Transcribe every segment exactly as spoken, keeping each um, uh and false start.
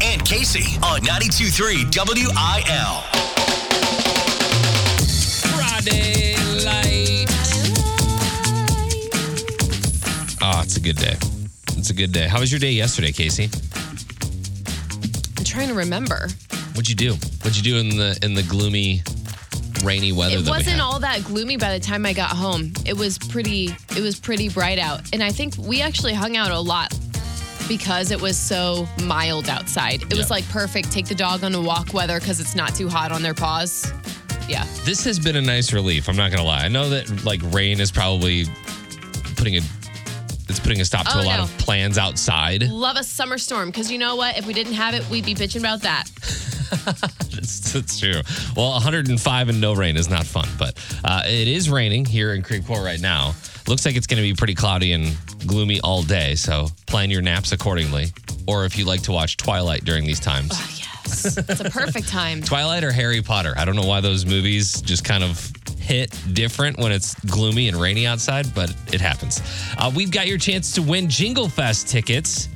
and Kacey on ninety-two point three W I L. Friday light. Oh, it's a good day. It's a good day. How was your day yesterday, Kacey? I'm trying to remember. What'd you do? What'd you do in the in the gloomy, rainy weather? It that wasn't we had? all that gloomy by the time I got home. It was pretty. It was pretty bright out, and I think we actually hung out a lot because it was so mild outside. It yeah. was like perfect. Take the dog on a walk weather because it's not too hot on their paws. Yeah. This has been a nice relief. I'm not gonna lie. I know that like rain is probably putting a. It's putting a stop to oh, a lot no. of plans outside. Love a summer storm, because you know what? If we didn't have it, we'd be bitching about that. that's, that's true. Well, one hundred five and no rain is not fun, but uh, it is raining here in Shreveport right now. Looks like it's going to be pretty cloudy and gloomy all day, so plan your naps accordingly. Or if you like to watch Twilight during these times. Oh, yes. It's a perfect time. Twilight or Harry Potter. I don't know why those movies just kind of hit different when it's gloomy and rainy outside, but it happens. Uh, we've got your chance to win Jingle Fest tickets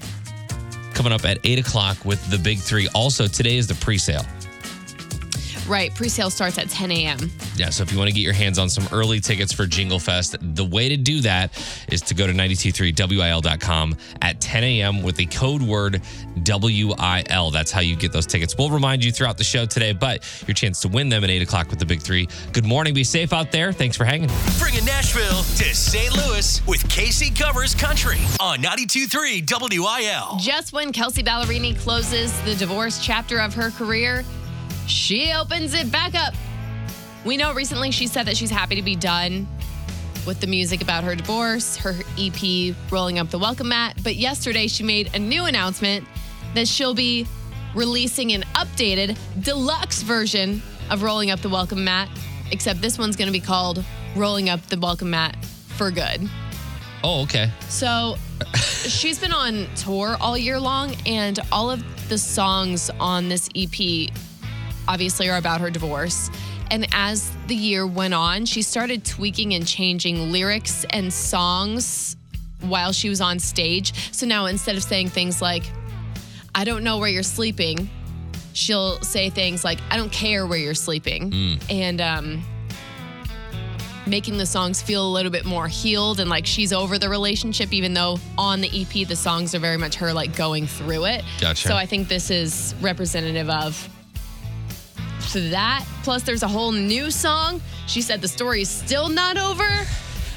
coming up at eight o'clock with the Big Three. Also, today is the presale. Right. Presale starts at ten a.m. Yeah, so if you want to get your hands on some early tickets for Jingle Fest, the way to do that is to go to ninety-two point three W I L dot com at ten a.m. with the code word W I L. That's how you get those tickets. We'll remind you throughout the show today, but your chance to win them at eight o'clock with the Big Three. Good morning. Be safe out there. Thanks for hanging. Bringing Nashville to Saint Louis with Kacey Covers Country on ninety-two point three W I L. Just when Kelsea Ballerini closes the divorce chapter of her career, she opens it back up. We know recently she said that she's happy to be done with the music about her divorce, her E P, Rolling Up the Welcome Mat. But yesterday she made a new announcement that she'll be releasing an updated deluxe version of Rolling Up the Welcome Mat, except this one's going to be called Rolling Up the Welcome Mat for Good. Oh, okay. So she's been on tour all year long, and all of the songs on this E P obviously are about her divorce. And as the year went on, she started tweaking and changing lyrics and songs while she was on stage. So now instead of saying things like, I don't know where you're sleeping, she'll say things like, I don't care where you're sleeping. Mm. And um, making the songs feel a little bit more healed and like she's over the relationship, even though on the E P, the songs are very much her like going through it. Gotcha. So I think this is representative of to that. Plus, there's a whole new song. She said the story's still not over.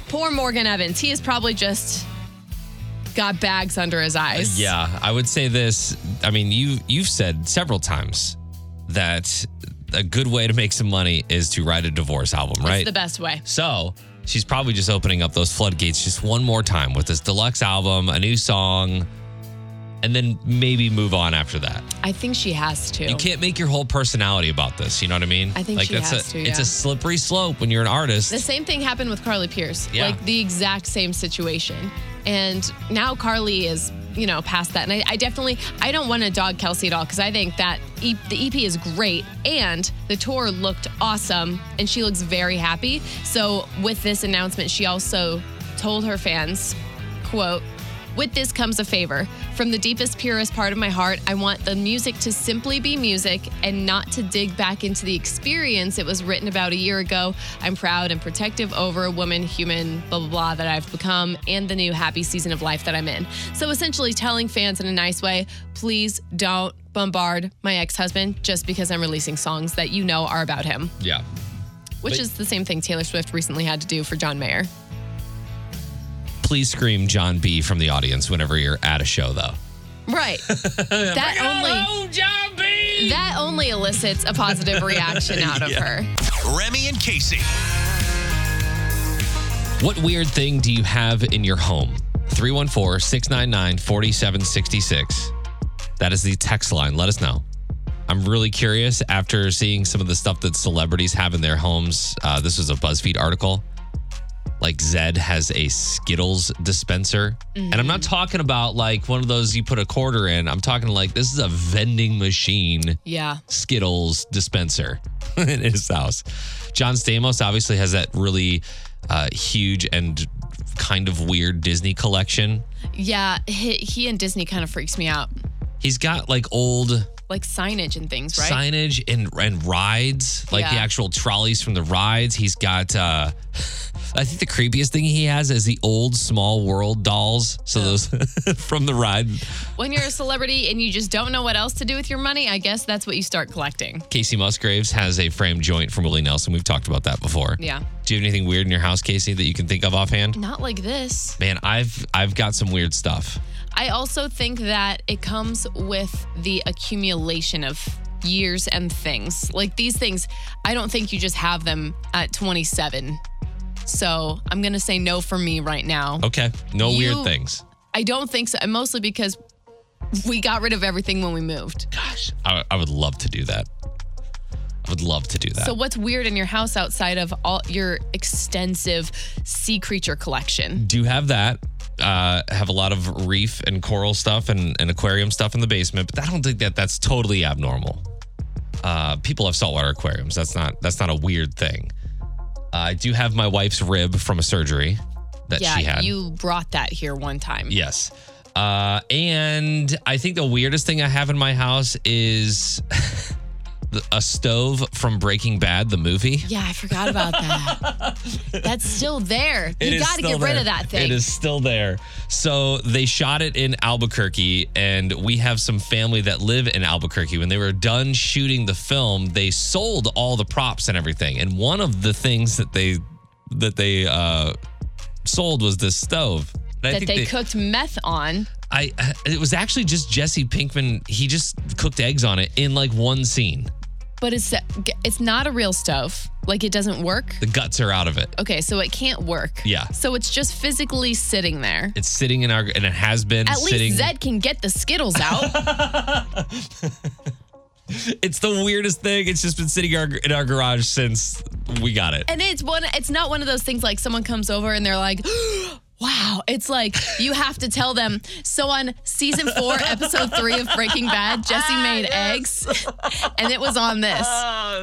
Poor Morgan Evans. He has probably just got bags under his eyes. Uh, yeah, I would say this. I mean, you, you've said several times that a good way to make some money is to write a divorce album, right? It's the best way. So she's probably just opening up those floodgates just one more time with this deluxe album, a new song, and then maybe move on after that. I think she has to. You can't make your whole personality about this. You know what I mean? I think like she that's has a, to, yeah. It's a slippery slope when you're an artist. The same thing happened with Carly Pearce. Yeah. Like, the exact same situation. And now Carly is, you know, past that. And I, I definitely, I don't want to dog Kelsea at all, because I think that e- the E P is great, and the tour looked awesome, and she looks very happy. So with this announcement, she also told her fans, quote, with this comes a favor. From the deepest, purest part of my heart, I want the music to simply be music and not to dig back into the experience it was written about a year ago. I'm proud and protective over a woman, human, blah, blah, blah, that I've become and the new happy season of life that I'm in. So essentially telling fans in a nice way, please don't bombard my ex-husband just because I'm releasing songs that you know are about him. Yeah. Which but- is the same thing Taylor Swift recently had to do for John Mayer. Please scream John B. from the audience whenever you're at a show, though. Right. That only, John B. that only elicits a positive reaction out of yeah. her. Remy and Kacey. What weird thing do you have in your home? three one four, six nine nine, four seven six six. That is the text line. Let us know. I'm really curious after seeing some of the stuff that celebrities have in their homes. Uh, this was a BuzzFeed article. Like Zed has a Skittles dispenser. Mm-hmm. And I'm not talking about like one of those you put a quarter in. I'm talking like this is a vending machine yeah. Skittles dispenser in his house. John Stamos obviously has that really uh, huge and kind of weird Disney collection. Yeah, he, he and Disney kind of freaks me out. He's got like old... Like signage and things, right? Signage and and rides, like yeah. the actual trolleys from the rides. He's got, uh, I think the creepiest thing he has is the old Small World dolls. So oh. those from the ride. When you're a celebrity and you just don't know what else to do with your money, I guess that's what you start collecting. Kacey Musgraves has a framed joint from Willie Nelson. We've talked about that before. Yeah. Do you have anything weird in your house, Kacey, that you can think of offhand? Not like this. Man, I've I've got some weird stuff. I also think that it comes with the accumulation of years and things. Like these things, I don't think you just have them at twenty-seven. So I'm going to say no for me right now. Okay. No you, weird things. I don't think so. Mostly because we got rid of everything when we moved. Gosh, I, I would love to do that. I would love to do that. So what's weird in your house outside of all your extensive sea creature collection? Do you have that? Uh, have a lot of reef and coral stuff and, and aquarium stuff in the basement, but I don't think that that's totally abnormal. Uh, people have saltwater aquariums. That's not that's not a weird thing. Uh, I do have my wife's rib from a surgery that yeah, she had. You brought that here one time. Yes. Uh, and I think the weirdest thing I have in my house is a stove from Breaking Bad, the movie. Yeah, I forgot about that. That's still there. You got to get rid of that thing. It is still there. So they shot it in Albuquerque, and we have some family that live in Albuquerque. When they were done shooting the film, they sold all the props and everything. And one of the things that they that they uh, sold was this stove. I that think they, they cooked meth on. I It was actually just Jesse Pinkman. He just cooked eggs on it in like one scene. But it's it's not a real stove. Like it doesn't work. The guts are out of it. Okay, so it can't work. Yeah. So it's just physically sitting there. It's sitting in our, and it has been At sitting. At least Zed can get the Skittles out. It's the weirdest thing. It's just been sitting in our, in our garage since we got it. And it's one. It's not one of those things like someone comes over and they're like, wow, it's like you have to tell them. So on season four, episode three of Breaking Bad, Jesse made yes. eggs, and it was on this,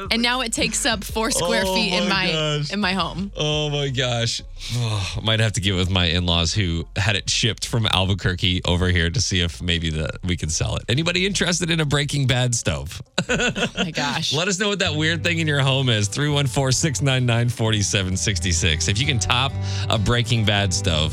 and now it takes up four square oh feet in my gosh. in my home. Oh my gosh, oh, might have to get with my in-laws who had it shipped from Albuquerque over here to see if maybe the, we can sell it. Anybody interested in a Breaking Bad stove? Oh my gosh, let us know what that weird thing in your home is. three one four, six nine nine, four seven six six. If you can top a Breaking Bad stove,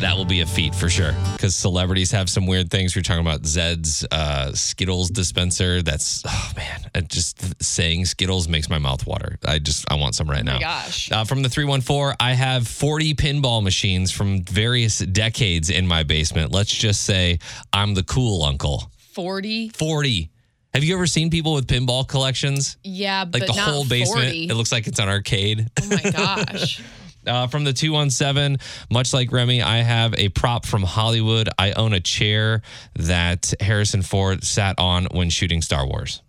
that will be a feat for sure, because celebrities have some weird things. We're talking about Zed's uh, Skittles dispenser. That's, oh man, I just saying Skittles makes my mouth water. I just, I want some right now. Oh my gosh. Uh, from the three one four, I have forty pinball machines from various decades in my basement. Let's just say I'm the cool uncle. forty? forty. Have you ever seen people with pinball collections? Yeah, like but the not whole basement. forty. It looks like it's an arcade. Oh my gosh. Uh, from the two one seven, much like Remy, I have a prop from Hollywood. I own a chair that Harrison Ford sat on when shooting Star Wars.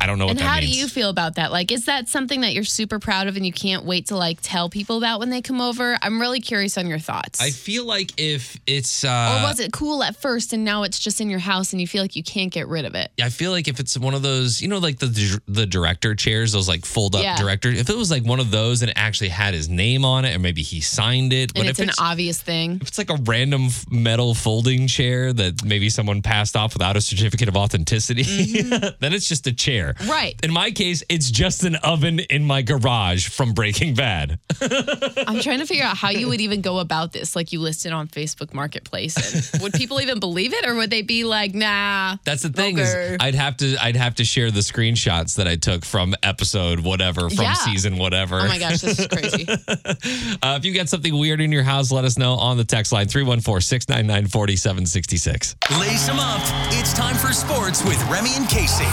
I don't know what and that how means. Do you feel about that? Like, is that something that you're super proud of and you can't wait to like tell people about when they come over? I'm really curious on your thoughts. I feel like if it's... Uh, or was it cool at first and now it's just in your house and you feel like you can't get rid of it? I feel like if it's one of those, you know, like the the director chairs, those like fold up yeah. director. If it was like one of those and it actually had his name on it or maybe he signed it. And but it's if an it's, obvious thing. If it's like a random metal folding chair that maybe someone passed off without a certificate of authenticity, mm-hmm. then it's just a chair. Right. In my case, it's just an oven in my garage from Breaking Bad. I'm trying to figure out how you would even go about this. Like you listed on Facebook Marketplace. And would people even believe it, or would they be like, "Nah"? That's the thing vulgar. Is, I'd have to, I'd have to share the screenshots that I took from episode whatever, from yeah. season whatever. Oh my gosh, this is crazy. uh, if you got something weird in your house, let us know on the text line three one four, six nine nine, four seven six six. Lace them up. It's time for sports with Remy and Kacey.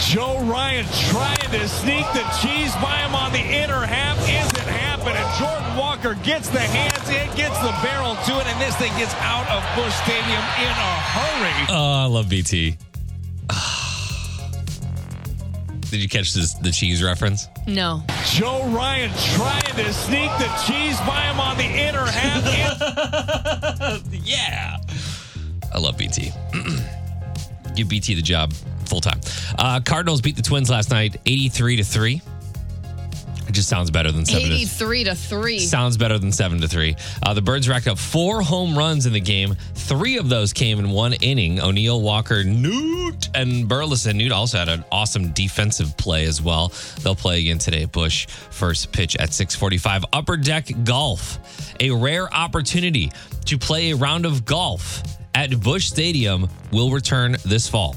Joe Ryan trying to sneak the cheese by him on the inner half. Isn't happening. Jordan Walker gets the hands in, gets the barrel to it, and this thing gets out of Busch Stadium in a hurry. Oh, I love B T. Did you catch this, the cheese reference? No. Joe Ryan trying to sneak the cheese by him on the inner half. Yeah. I love B T. Give B T the job. full time. Uh, Cardinals beat the Twins last night, eighty-three to three. It just sounds better than seven. Eighty-three to three sounds better than seven to three. Uh, the Birds racked up four home runs in the game. Three of those came in one inning. O'Neill, Walker, Newt, and Burleson. Newt also had an awesome defensive play as well. They'll play again today. Busch first pitch at six forty-five. Upper Deck Golf, a rare opportunity to play a round of golf at Busch Stadium, will return this fall.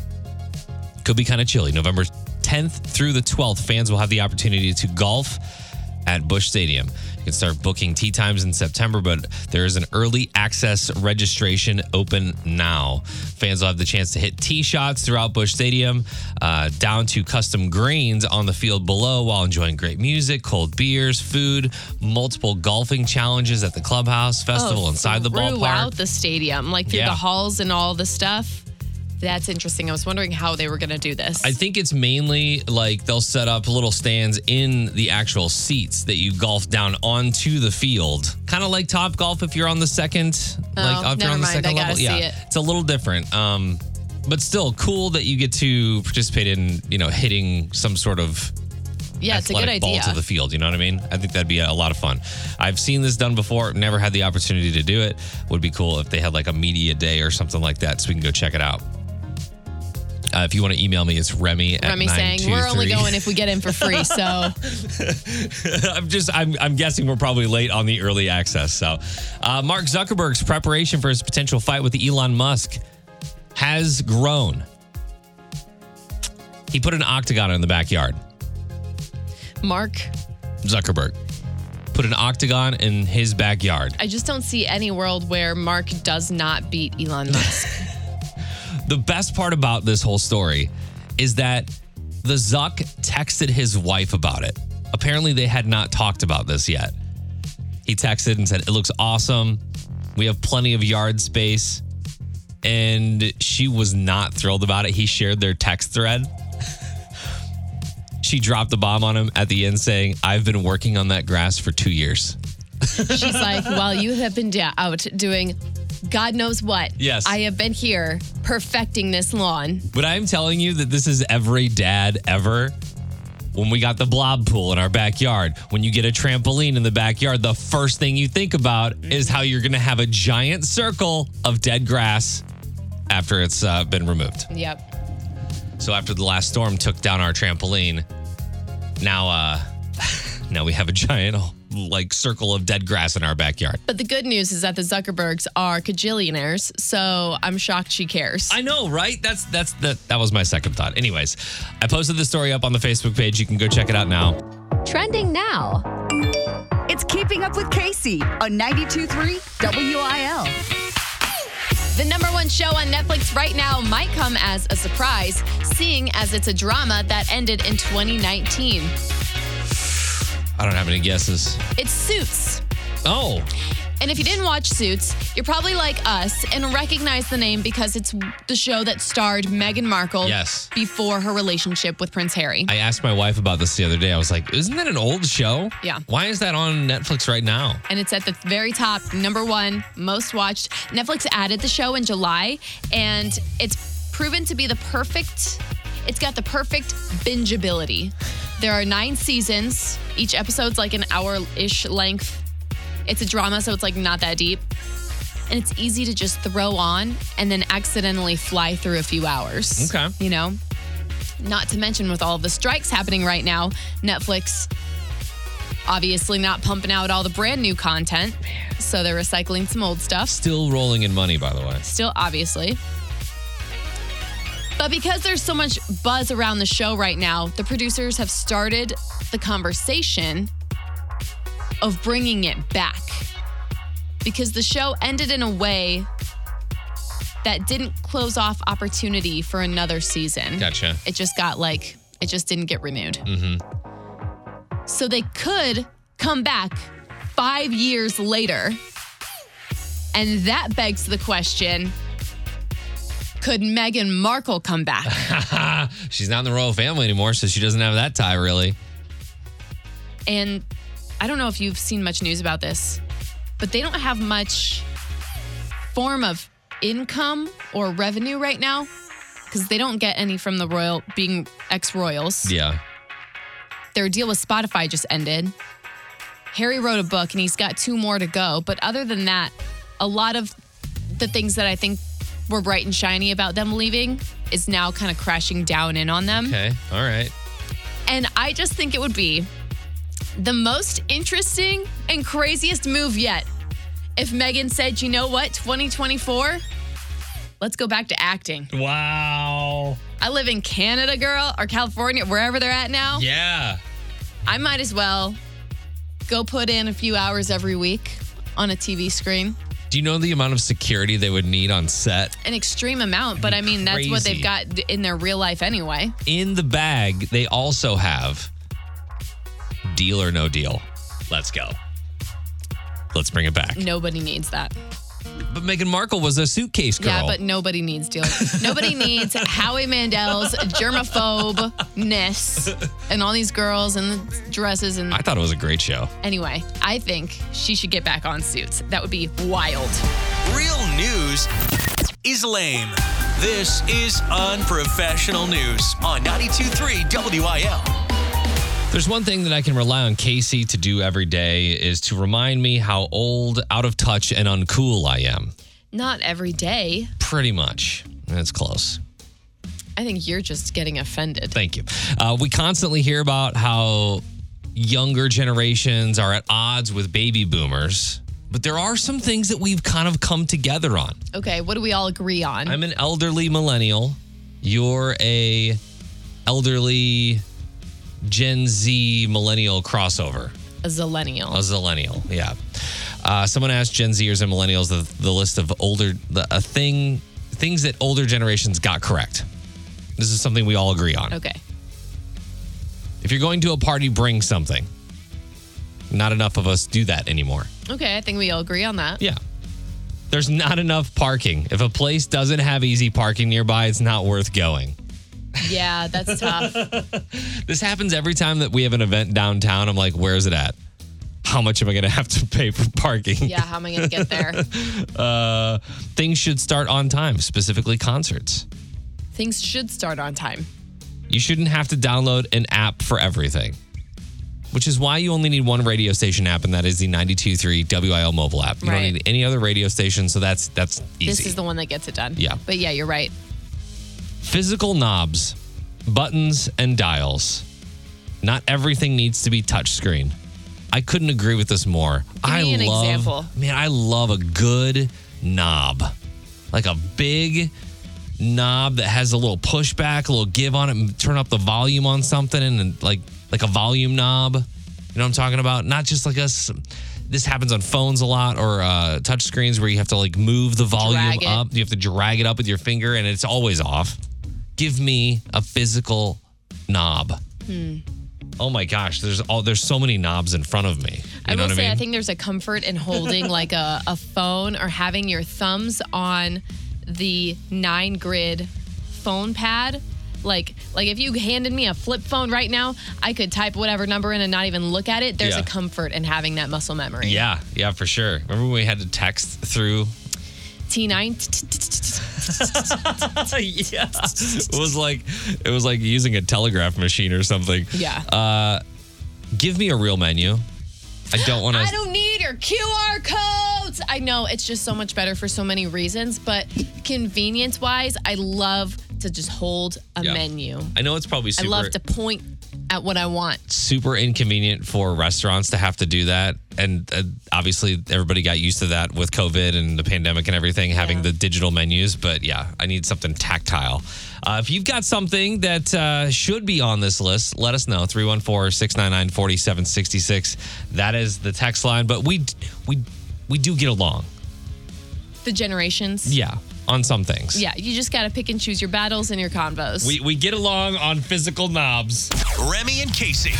Could be kind of chilly. November tenth through the twelfth, fans will have the opportunity to golf at Busch Stadium. You can start booking tee times in September, but there is an early access registration open now. Fans will have the chance to hit tee shots throughout Busch Stadium, uh, down to custom greens on the field below, while enjoying great music, cold beers, food, multiple golfing challenges at the clubhouse, festival oh, inside the ballpark. Throughout the stadium, like through yeah. the halls and all the stuff. That's interesting. I was wondering how they were going to do this. I think it's mainly like they'll set up little stands in the actual seats that you golf down onto the field. Kind of like Top Golf if you're on the second, oh, like if you're on the mind. second I level. Yeah, it. It's a little different. Um, but still cool that you get to participate in, you know, hitting some sort of yeah, it's a good idea. Ball to the field, you know what I mean? I think that'd be a lot of fun. I've seen this done before, never had the opportunity to do it. Would be cool if they had like a media day or something like that so we can go check it out. Uh, if you want to email me, it's Remy at Remy saying, we're only going if we get in for free, so. I'm just, I'm I'm guessing we're probably late on the early access, so. Uh, Mark Zuckerberg's preparation for his potential fight with Elon Musk has grown. He put an octagon in the backyard. Mark Zuckerberg put an octagon in his backyard. I just don't see any world where Mark does not beat Elon Musk. The best part about this whole story is that the Zuck texted his wife about it. Apparently, they had not talked about this yet. He texted and said, it looks awesome. We have plenty of yard space. And she was not thrilled about it. He shared their text thread. She dropped the bomb on him at the end saying, I've been working on that grass for two years. She's like, well, you have been da- out doing God knows what. Yes. I have been here perfecting this lawn. But I'm telling you that this is every dad ever. When we got the blob pool in our backyard, when you get a trampoline in the backyard, the first thing you think about is how you're going to have a giant circle of dead grass after it's uh, been removed. Yep. So after the last storm took down our trampoline, now, uh, now we have a giant hole. Like circle of dead grass in our backyard. But the good news is that the Zuckerbergs are cajillionaires, so I'm shocked she cares. I know, right? That's that's that that was my second thought. Anyways, I posted this story up on the Facebook page. You can go check it out now. Trending now. It's Keeping Up with Kacey on ninety-two point three W I L. The number one show on Netflix right now might come as a surprise, seeing as it's a drama that ended in twenty nineteen. I don't have any guesses. It's Suits. Oh. And if you didn't watch Suits, you're probably like us and recognize the name because it's the show that starred Meghan Markle yes. before her relationship with Prince Harry. I asked my wife about this the other day. I was like, isn't that an old show? Yeah. Why is that on Netflix right now? And it's at the very top, number one, most watched. Netflix added the show in July, and it's proven to be the perfect, it's got the perfect bingeability. There are nine seasons. Each episode's like an hour-ish length. It's a drama, so it's like not that deep. And it's easy to just throw on and then accidentally fly through a few hours. Okay. You know? Not to mention with all the strikes happening right now, Netflix obviously not pumping out all the brand new content. So they're recycling some old stuff. Still rolling in money, by the way. Still, obviously. But because there's so much buzz around the show right now, the producers have started the conversation of bringing it back. Because the show ended in a way that didn't close off opportunity for another season. Gotcha. It just got like, it just didn't get renewed. Mm-hmm. So they could come back five years later. And that begs the question, could Meghan Markle come back? She's not in the royal family anymore, so she doesn't have that tie, really. And I don't know if you've seen much news about this, but they don't have much form of income or revenue right now because they don't get any from the royal being ex-royals. Yeah. Their deal with Spotify just ended. Harry wrote a book, and he's got two more to go. But other than that, a lot of the things that I think were bright and shiny about them leaving is now kind of crashing down in on them. Okay. All right. And I just think it would be the most interesting and craziest move yet if Meghan said, you know what, twenty twenty-four, let's go back to acting. Wow. I live in Canada, girl, or California, wherever they're at now. Yeah. I might as well go put in a few hours every week on a T V screen. Do you know the amount of security they would need on set? An extreme amount, but I mean, that's what they've got in their real life anyway. In the bag, they also have Deal or No Deal. Let's go. Let's bring it back. Nobody needs that. But Meghan Markle was a suitcase girl. Yeah, but nobody needs Deal. Nobody needs Howie Mandel's germaphobe-ness and all these girls and the dresses. And I thought it was a great show. Anyway, I think she should get back on Suits. That would be wild. Real news is lame. This is Unprofessional News on ninety-two point three W I L. There's one thing that I can rely on Kacey to do every day is to remind me how old, out of touch, and uncool I am. Not every day. Pretty much. That's close. I think you're just getting offended. Thank you. Uh, we constantly hear about how younger generations are at odds with baby boomers, but there are some things that we've kind of come together on. Okay, what do we all agree on? I'm an elderly millennial. You're a elderly... Gen Z millennial crossover. A zillennial. A zillennial, yeah. Uh, someone asked Gen Zers and millennials the, the list of older the, a thing things that older generations got correct. This is something we all agree on. Okay. If you're going to a party, bring something. Not enough of us do that anymore. Okay, I think we all agree on that. Yeah. There's not enough parking. If a place doesn't have easy parking nearby, it's not worth going. Yeah, that's tough. This happens every time that we have an event downtown. I'm like, where is it at? How much am I going to have to pay for parking? Yeah, how am I going to get there? uh, things should start on time, specifically concerts. Things should start on time. You shouldn't have to download an app for everything, which is why you only need one radio station app, and that is the ninety-two point three W I L mobile app. You right. don't need any other radio station, so that's that's easy. This is the one that gets it done. Yeah. But yeah, you're right. Physical knobs, buttons, and dials. Not everything needs to be touchscreen. I couldn't agree with this more. Give I me an love, example. Man, I love a good knob. Like a big knob that has a little pushback, a little give on it, and turn up the volume on something, and like like a volume knob. You know what I'm talking about? Not just like a... This happens on phones a lot or uh, touch screens where you have to like move the volume up. You have to drag it up with your finger, and it's always off. Give me a physical knob. Hmm. Oh my gosh, there's all there's so many knobs in front of me. You I know will what say I, mean? I think there's a comfort in holding like a, a phone or having your thumbs on the nine grid phone pad. Like like if you handed me a flip phone right now, I could type whatever number in and not even look at it. There's yeah. a comfort in having that muscle memory. Yeah, yeah, for sure. Remember when we had to text through T nine? Yeah. It was like it was like using a telegraph machine or something. Yeah. Uh, give me a real menu. I don't want to. I don't need your Q R codes. I know it's just so much better for so many reasons, but convenience wise, I love to just hold a yeah. menu. I know it's probably super. I love to point at what I want. Super inconvenient for restaurants to have to do that. And uh, obviously everybody got used to that with COVID and the pandemic and everything, having yeah. the digital menus. But yeah, I need something tactile. Uh, if you've got something that uh, should be on this list, let us know. three one four, six nine nine, four seven six six. That is the text line. But we we we do get along. The generations? Yeah. On some things. Yeah, you just got to pick and choose your battles and your convos. We we get along on physical knobs. Remy and Kacey.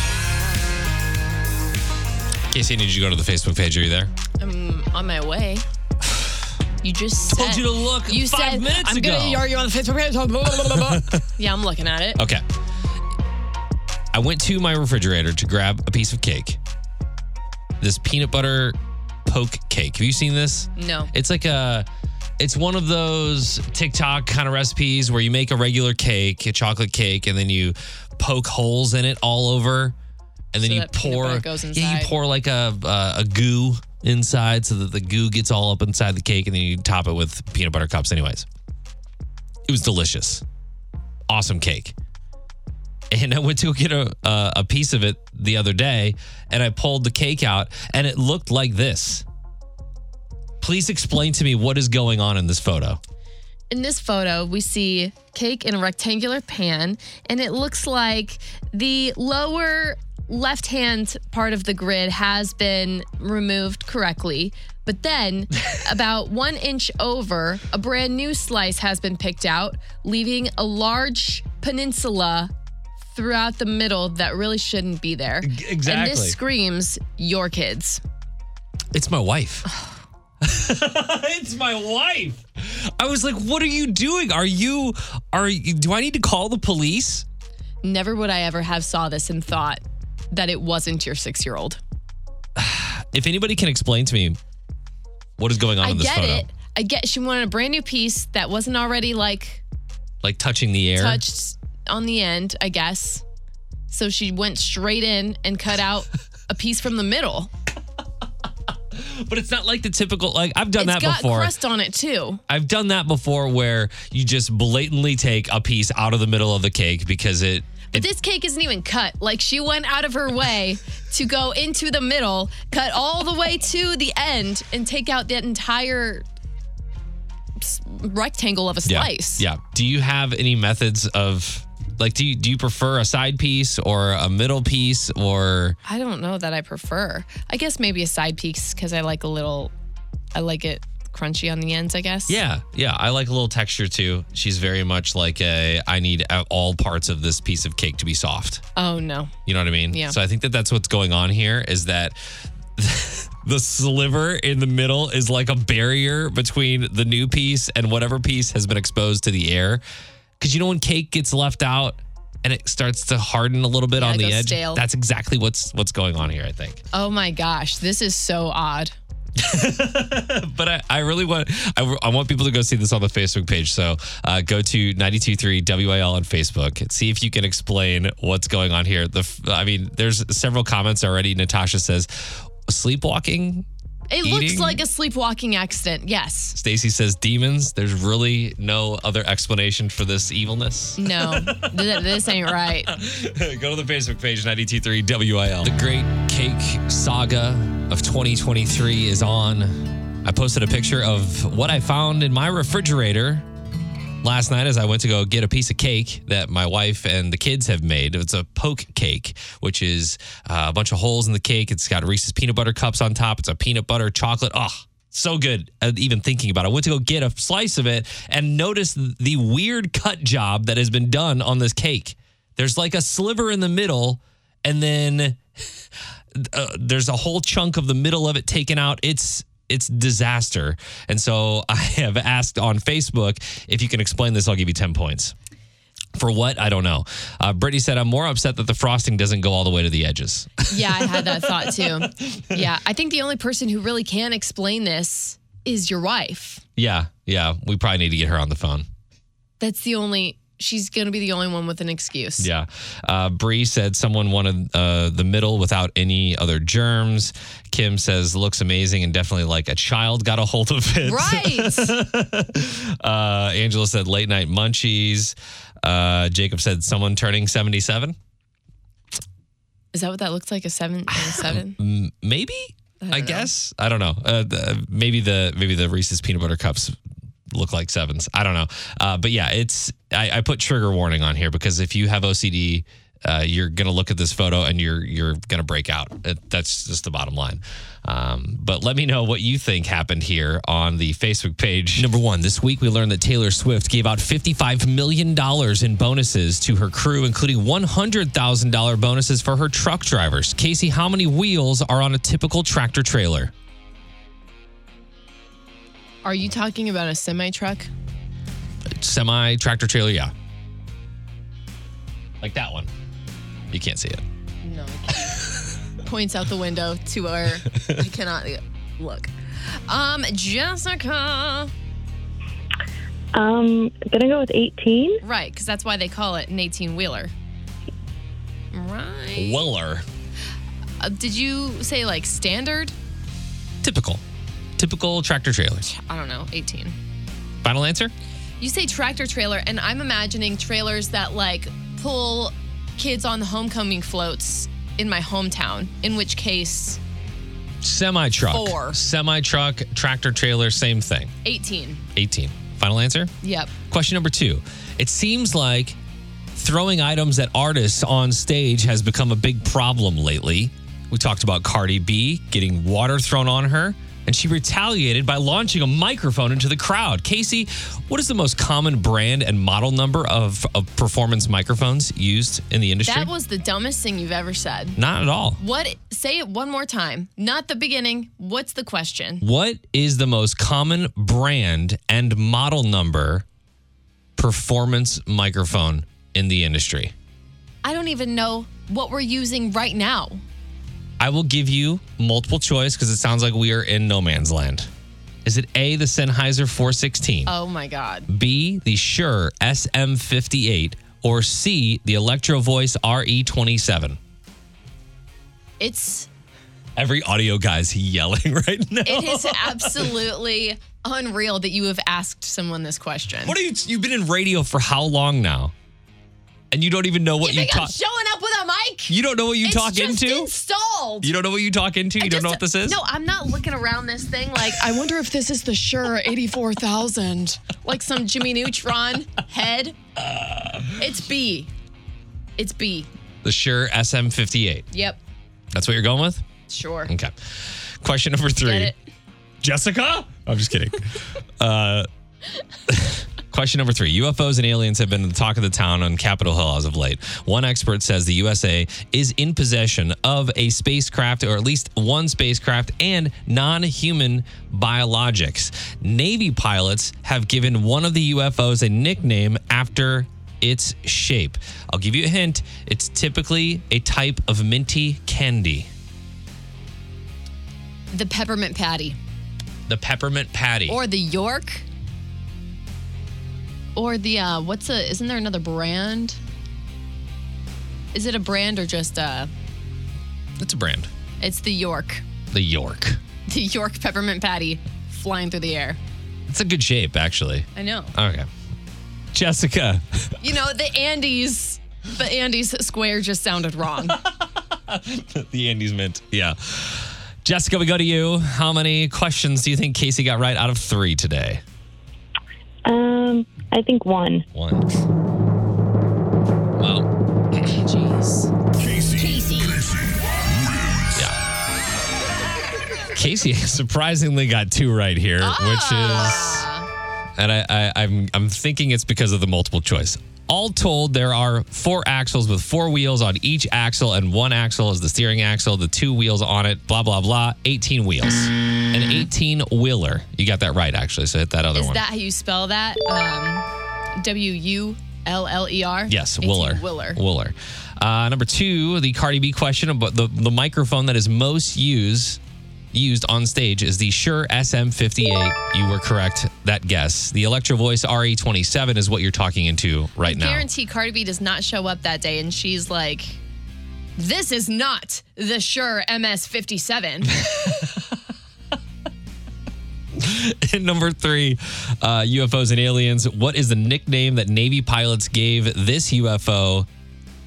Kacey, did you go to the Facebook page? Are you there? I'm on my way. You just said, told you to look you five said, minutes I'm ago. Gonna, are you on the Facebook page? Blah, blah, blah, blah. Yeah, I'm looking at it. Okay. I went to my refrigerator to grab a piece of cake. This peanut butter poke cake. Have you seen this? No. It's like a, it's one of those TikTok kind of recipes where you make a regular cake, a chocolate cake, and then you poke holes in it all over. And then so you pour, goes yeah, you pour like a uh, a goo inside so that the goo gets all up inside the cake, and then you top it with peanut butter cups. Anyways, it was delicious. Awesome cake. And I went to get a, uh, a piece of it the other day, and I pulled the cake out, and it looked like this. Please explain to me what is going on in this photo. In this photo, we see cake in a rectangular pan, and it looks like the lower left-hand part of the grid has been removed correctly. But then, about one inch over, a brand new slice has been picked out, leaving a large peninsula throughout the middle that really shouldn't be there. Exactly. And this screams, your kids. It's my wife. It's my wife. I was like, what are you doing? Are you, are you, do I need to call the police? Never would I ever have saw this and thought that it wasn't your six-year-old. If anybody can explain to me what is going on I in this photo. I get it. I get she wanted a brand new piece that wasn't already like... Like touching the air? Touched on the end, I guess. So she went straight in and cut out a piece from the middle. But it's not like the typical, like I've done it's that before. It's got crust on it too. I've done that before where you just blatantly take a piece out of the middle of the cake because it... But this cake isn't even cut. Like, she went out of her way to go into the middle, cut all the way to the end, and take out that entire rectangle of a slice. Yeah. yeah. Do you have any methods of, like, do you, do you prefer a side piece or a middle piece or? I don't know that I prefer. I guess maybe a side piece because I like a little, I like it crunchy on the ends, I guess. Yeah, yeah. I like a little texture too. She's very much like a, I need all parts of this piece of cake to be soft. Oh, no. You know what I mean? Yeah. So I think that that's what's going on here is that the sliver in the middle is like a barrier between the new piece and whatever piece has been exposed to the air. Because you know when cake gets left out and it starts to harden a little bit yeah, on the edge? Stale. That's exactly what's what's going on here, I think. Oh my gosh, this is so odd. But I, I really want I, I want people to go see this on the Facebook page. So uh, go to ninety-two point three W A L on Facebook and see if you can explain what's going on here. The I mean, there's several comments already. Natasha says, sleepwalking? It eating? Looks like a sleepwalking accident, yes. Stacy says, demons? There's really no other explanation for this evilness? No, th- this ain't right. Go to the Facebook page, ninety-two point three W A L. The great cake saga of twenty twenty-three is on. I posted a picture of what I found in my refrigerator last night as I went to go get a piece of cake that my wife and the kids have made. It's a poke cake, which is uh, a bunch of holes in the cake. It's got Reese's peanut butter cups on top. It's a peanut butter chocolate. Oh, so good. Uh, even thinking about it. I went to go get a slice of it and noticed the weird cut job that has been done on this cake. There's like a sliver in the middle and then... Uh, there's a whole chunk of the middle of it taken out. It's it's disaster. And so I have asked on Facebook, if you can explain this, I'll give you ten points. For what? I don't know. Uh, Brittany said, I'm more upset that the frosting doesn't go all the way to the edges. Yeah, I had that thought too. Yeah, I think the only person who really can explain this is your wife. Yeah, yeah. We probably need to get her on the phone. That's the only... She's going to be the only one with an excuse. Yeah. Uh, Bree said someone wanted uh, the middle without any other germs. Kim says, looks amazing and definitely like a child got a hold of it. Right. uh, Angela said, late night munchies. Uh, Jacob said, someone turning seventy-seven. Is that what that looks like? A seven? A seven? Maybe, I, I guess. I don't know. Uh, the, maybe the maybe the Reese's peanut butter cups look like sevens. I don't know. Uh, but yeah, it's, I, I put trigger warning on here because if you have O C D, uh, you're going to look at this photo and you're, you're going to break out. It, that's just the bottom line. Um, but let me know what you think happened here on the Facebook page. Number one, this week we learned that Taylor Swift gave out fifty-five million dollars in bonuses to her crew, including one hundred thousand dollars bonuses for her truck drivers. Kacey, how many wheels are on a typical tractor trailer? Are you talking about a semi-truck? Semi, tractor trailer, yeah. Like that one. You can't see it. No. Points out the window to where I cannot look. Um, Jessica. Um, gonna go with eighteen. Right, because that's why they call it an eighteen-wheeler. Right. Weller. Uh, did you say, like, standard? Typical. Typical tractor trailers. I don't know, eighteen. Final answer? You say tractor trailer, and I'm imagining trailers that, like, pull kids on the homecoming floats in my hometown, in which case... Semi-truck. Four. Semi-truck, tractor trailer, same thing. eighteen. eighteen. Final answer? Yep. Question number two. It seems like throwing items at artists on stage has become a big problem lately. We talked about Cardi B getting water thrown on her, and she retaliated by launching a microphone into the crowd. Kacey, what is the most common brand and model number of, of performance microphones used in the industry? That was the dumbest thing you've ever said. Not at all. What? Say it one more time. Not the beginning. What's the question? What is the most common brand and model number performance microphone in the industry? I don't even know what we're using right now. I will give you multiple choice because it sounds like we are in no man's land. Is it A, the Sennheiser four sixteen? Oh, my God. B, the Shure S M fifty-eight? Or C, the Electro Voice R E twenty-seven? It's... Every audio guy's yelling right now. It is absolutely unreal that you have asked someone this question. What are you... You've been in radio for how long now? And you don't even know what you, you talk... showing up with a mic? You don't know what you it's talk just into? Installed. You don't know what you talk into? You I don't just, know what this is? No, I'm not looking around this thing like, I wonder if this is the Shure eighty-four thousand. Like some Jimmy Neutron head. Uh, it's B. It's B. The Shure S M fifty-eight. Yep. That's what you're going with? Sure. Okay. Question number three. Get it. Jessica? I'm just kidding. uh... Question number three. U F Os and aliens have been the talk of the town on Capitol Hill as of late. One expert says the U S A is in possession of a spacecraft, or at least one spacecraft, and non-human biologics. Navy pilots have given one of the U F Os a nickname after its shape. I'll give you a hint. It's typically a type of minty candy. The peppermint patty. The peppermint patty. Or the York. Or the, uh, what's a, isn't there another brand? Is it a brand or just a? It's a brand. It's the York. The York. The York peppermint patty flying through the air. It's a good shape, actually. I know. Okay. Jessica. You know, the Andes, the Andes square just sounded wrong. The Andes mint. Yeah. Jessica, we go to you. How many questions do you think Kacey got right out of three today? Um, I think one. One. Well, jeez. Kacey. Kacey. Kacey. Yeah. Kacey surprisingly got two right here, ah. which is, and I, I, I'm, I'm thinking it's because of the multiple choice. All told, there are four axles with four wheels on each axle, and one axle is the steering axle, the two wheels on it, blah, blah, blah, eighteen wheels. An eighteen-wheeler. You got that right, actually, so hit that other is one. Is that how you spell that? Um, W U L L E R? Yes, Willer. Willer. Willer. Uh, number two, the Cardi B question about the, the microphone that is most used used on stage is the Shure S M fifty-eight. You were correct, that guess. The Electro Voice R E twenty-seven is what you're talking into right now. I guarantee Cardi B does not show up that day and she's like, this is not the Shure M S fifty-seven. And number three, uh, U F Os and aliens. What is the nickname that Navy pilots gave this U F O?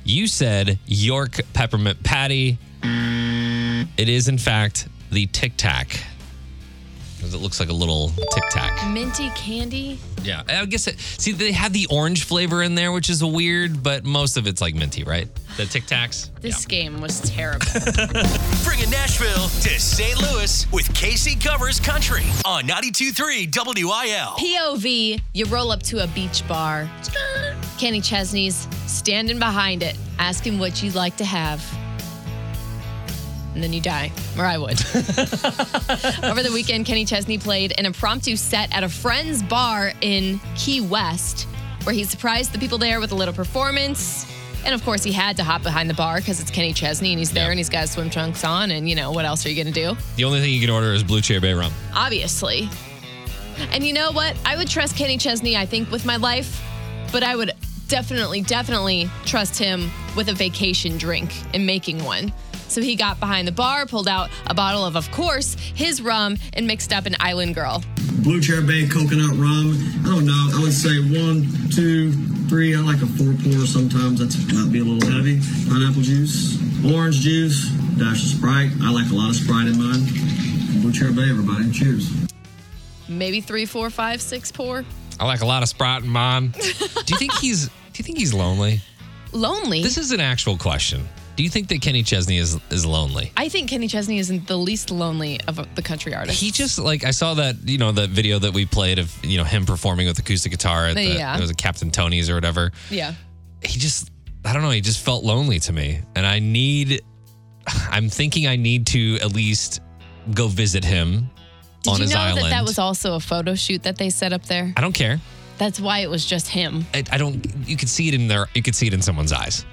You said York Peppermint Patty. It is, in fact, the Tic Tac, because it looks like a little Tic Tac. Minty candy? Yeah, I guess it, see, they have the orange flavor in there, which is weird, but most of it's like minty, right? The Tic Tacs? This yeah. game was terrible. Bringing Nashville to Saint Louis with Kacey Covers Country on ninety-two point three W I L. P O V, you roll up to a beach bar. Kenny Chesney's standing behind it, asking what you'd like to have. And then you die, or I would. Over the weekend, Kenny Chesney played an impromptu set at a friend's bar in Key West, where he surprised the people there with a little performance. And, of course, he had to hop behind the bar because it's Kenny Chesney and he's there yeah. and he's got his swim trunks on and, you know, what else are you going to do? The only thing you can order is Blue Chair Bay rum. Obviously. And you know what? I would trust Kenny Chesney, I think, with my life, but I would definitely, definitely trust him with a vacation drink and making one. So he got behind the bar, pulled out a bottle of, of course, his rum and mixed up an Island Girl. Blue Chair Bay coconut rum. I don't know. I would say one, two, three. I like a four pour sometimes. That might be a little heavy. Pineapple juice, orange juice, dash of Sprite. I like a lot of Sprite in mine. Blue Chair Bay, everybody. Cheers. Maybe three, four, five, six pour. I like a lot of Sprite in mine. do you think he's? Do you think he's lonely? Lonely? This is an actual question. Do you think that Kenny Chesney is is lonely? I think Kenny Chesney isn't the least lonely of the country artists. He just, like, I saw that, you know, that video that we played of, you know, him performing with acoustic guitar at the, yeah. it was a Captain Tony's or whatever. Yeah. He just, I don't know, he just felt lonely to me. And I need, I'm thinking I need to at least go visit him Did on his island. Did you know that that was also a photo shoot that they set up there? I don't care. That's why it was just him. I, I don't, you could see it in their, you could see it in someone's eyes.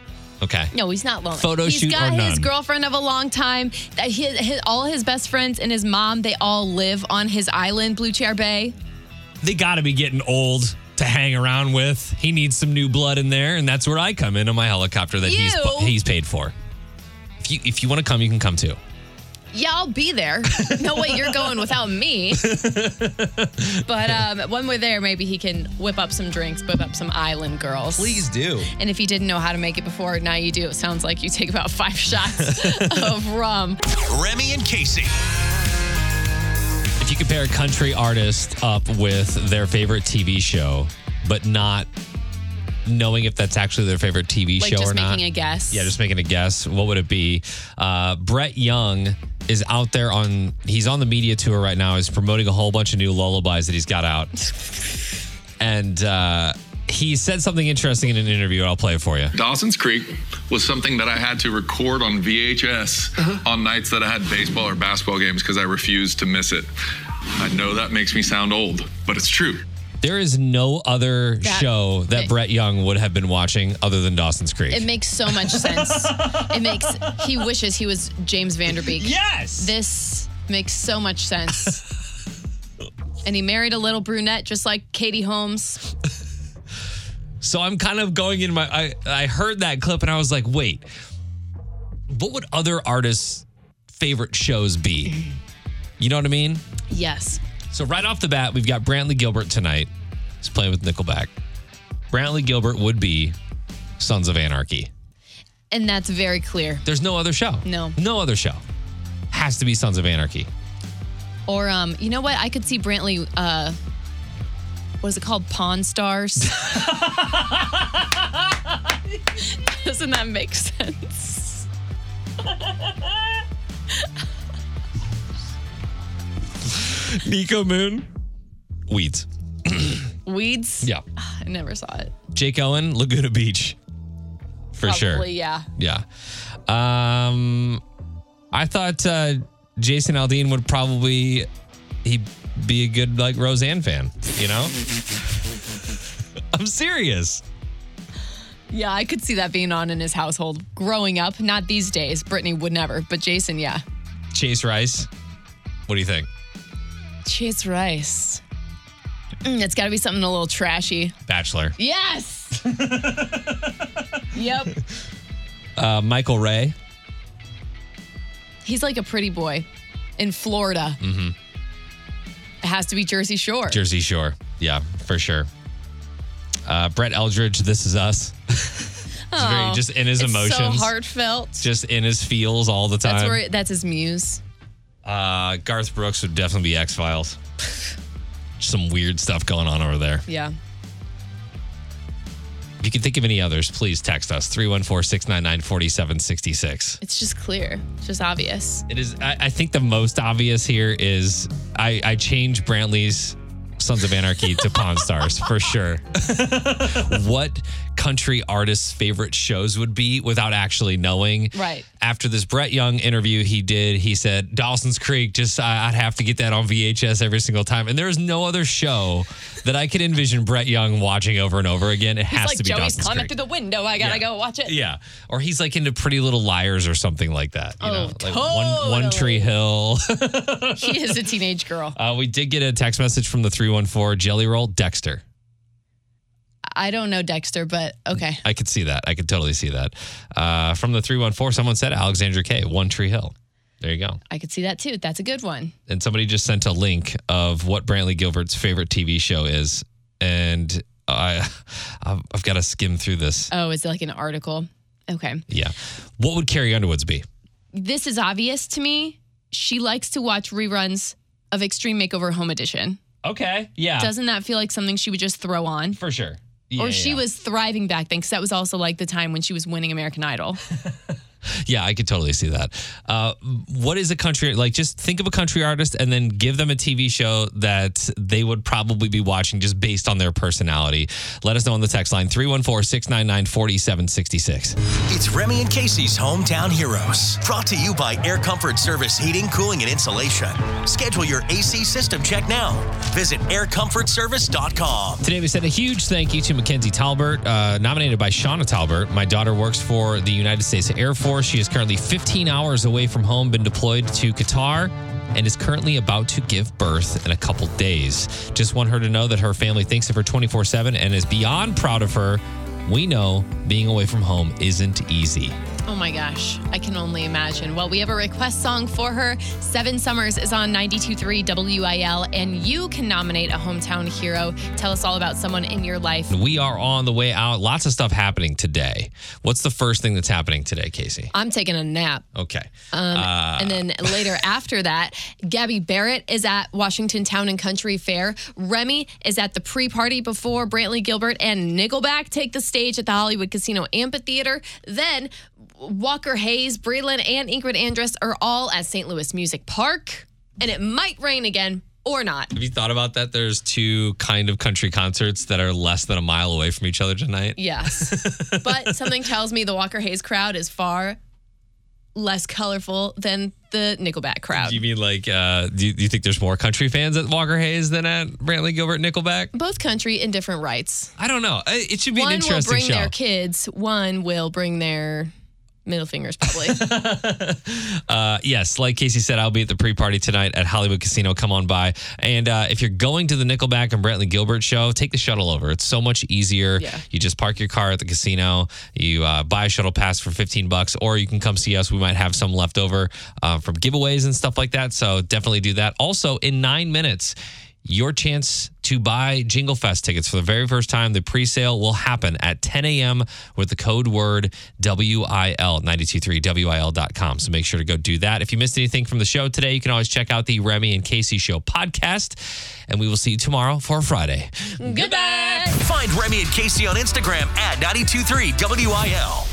Okay. No, he's not lonely. Photo he's shoot or none. He's got his girlfriend of a long time. His, his, all his best friends and his mom, they all live on his island, Blue Chair Bay. They got to be getting old to hang around with. He needs some new blood in there, and that's where I come in on my helicopter that you. he's he's paid for. If you if you want to come, you can come too. Yeah, I'll be there. No way you're going without me. But um, when we're there, maybe he can whip up some drinks, whip up some island girls. Please do. And if you didn't know how to make it before, now you do. It sounds like you take about five shots of rum. Remy and Kacey. If you could pair a country artist up with their favorite T V show, but not knowing if that's actually their favorite T V like show or not. Just making a guess. Yeah, just making a guess. What would it be? Uh, Brett Young is out there on, he's on the media tour right now. He's promoting a whole bunch of new lullabies that he's got out. and uh, he said something interesting in an interview. I'll play it for you. Dawson's Creek was something that I had to record on V H S uh-huh. on nights that I had baseball or basketball games because I refused to miss it. I know that makes me sound old, but it's true. There is no other that, show that it, Brett Young would have been watching other than Dawson's Creek. It makes so much sense. It makes, he wishes he was James Van Der Beek. Yes! This makes so much sense. And he married a little brunette just like Katie Holmes. So I'm kind of going in my, I, I heard that clip and I was like, wait, what would other artists' favorite shows be? You know what I mean? Yes. So right off the bat, we've got Brantley Gilbert tonight. He's playing with Nickelback. Brantley Gilbert would be Sons of Anarchy. And that's very clear. There's no other show. No. No other show. Has to be Sons of Anarchy. Or, um, you know what? I could see Brantley, uh, what is it called? Pawn Stars. Doesn't that make sense? Nico Moon. Weeds. Weeds? Yeah. I never saw it. Jake Owen, Laguna Beach. For Probably, sure. Probably, yeah. Yeah. Um, I thought uh, Jason Aldean would probably he'd be a good like Roseanne fan, you know? I'm serious. Yeah, I could see that being on in his household growing up. Not these days. Brittany would never, but Jason, yeah. Chase Rice. What do you think? Chase Rice. Mm, it's got to be something a little trashy. Bachelor. Yes. Yep. Uh, Michael Ray. He's like a pretty boy in Florida. Mm-hmm. It has to be Jersey Shore. Jersey Shore. Yeah, for sure. Uh, Brett Eldredge, This Is Us. It's oh, very, just in his it's emotions. So heartfelt. Just in his feels all the time. That's, where it, that's his muse. Uh, Garth Brooks would definitely be X-Files. Some weird stuff going on over there. Yeah. If you can think of any others, please text us. three one four, six nine nine, four seven six six. It's just clear. It's just obvious. It is. I, I think the most obvious here is I, I changed Brantley's Sons of Anarchy to Pawn Stars for sure. What country artists' favorite shows would be without actually knowing. Right. After this Brett Young interview he did, he said, Dawson's Creek, just I, I'd have to get that on V H S every single time. And there's no other show that I could envision Brett Young watching over and over again. It he's has like, to be Joey's Dawson's climbing Creek. Through the window. I gotta yeah. go watch it. Yeah. Or he's like into Pretty Little Liars or something like that. You oh, know, like totally. One, One Tree Hill. She is a teenage girl. Uh, we did get a text message from the three one four Jelly Roll, Dexter. I don't know Dexter, but okay. I could see that. I could totally see that. Uh, from the three one four, someone said Alexandra K, One Tree Hill. There you go. I could see that too. That's a good one. And somebody just sent a link of what Brantley Gilbert's favorite T V show is. And I, I've, I've got to skim through this. Oh, is it like an article? Okay. Yeah. What would Carrie Underwood's be? This is obvious to me. She likes to watch reruns of Extreme Makeover Home Edition. Okay. Yeah. Doesn't that feel like something she would just throw on? For sure. Yeah, or she yeah. was thriving back then, because that was also like the time when she was winning American Idol. Yeah, I could totally see that. Uh, what is a country, like just think of a country artist and then give them a T V show that they would probably be watching just based on their personality. Let us know on the text line, three one four, six nine nine, four seven six six. It's Remy and Casey's Hometown Heroes, brought to you by Air Comfort Service Heating, Cooling, and Insulation. Schedule your A C system check now. Visit air comfort service dot com. Today we said a huge thank you to Mackenzie Talbert, uh, nominated by Shauna Talbert. My daughter works for the United States Air Force. She is currently fifteen hours away from home, been deployed to Qatar, and is currently about to give birth in a couple days. Just want her to know that her family thinks of her twenty-four seven and is beyond proud of her. We know being away from home isn't easy. Oh my gosh, I can only imagine. Well, we have a request song for her. Seven Summers is on ninety-two point three W I L, and you can nominate a hometown hero. Tell us all about someone in your life. We are on the way out. Lots of stuff happening today. What's the first thing that's happening today, Casey? I'm taking a nap. Okay. Um, uh... And then later after that, Gabby Barrett is at Washington Town and Country Fair. Remy is at the pre-party before Brantley Gilbert and Nickelback take the stage at the Hollywood Casino Amphitheater. Then Walker Hayes, Breland, and Ingrid Andress are all at Saint Louis Music Park. And it might rain again or not. Have you thought about that? There's two kind of country concerts that are less than a mile away from each other tonight. Yes. But something tells me the Walker Hayes crowd is far less colorful than the Nickelback crowd. Do you mean like, uh, do, you, do you think there's more country fans at Walker Hayes than at Brantley Gilbert Nickelback? Both country in different rights. I don't know. It should be one an interesting show. One will bring show. Their kids. One will bring their middle fingers probably. uh, yes, like Casey said, I'll be at the pre-party tonight at Hollywood Casino. Come on by. And uh, if you're going to the Nickelback and Brantley Gilbert show, take the shuttle over. It's so much easier. Yeah. You just park your car at the casino. You uh, buy a shuttle pass for fifteen bucks, or you can come see us. We might have some left over uh, from giveaways and stuff like that. So definitely do that. Also, in nine minutes, your chance to buy Jingle Fest tickets for the very first time. The pre-sale will happen at ten a.m. with the code word W I L, nine two three W I L dot com. So make sure to go do that. If you missed anything from the show today, you can always check out the Remy and Casey Show podcast. And we will see you tomorrow for Friday. Goodbye. Find Remy and Casey on Instagram at nine two three W I L.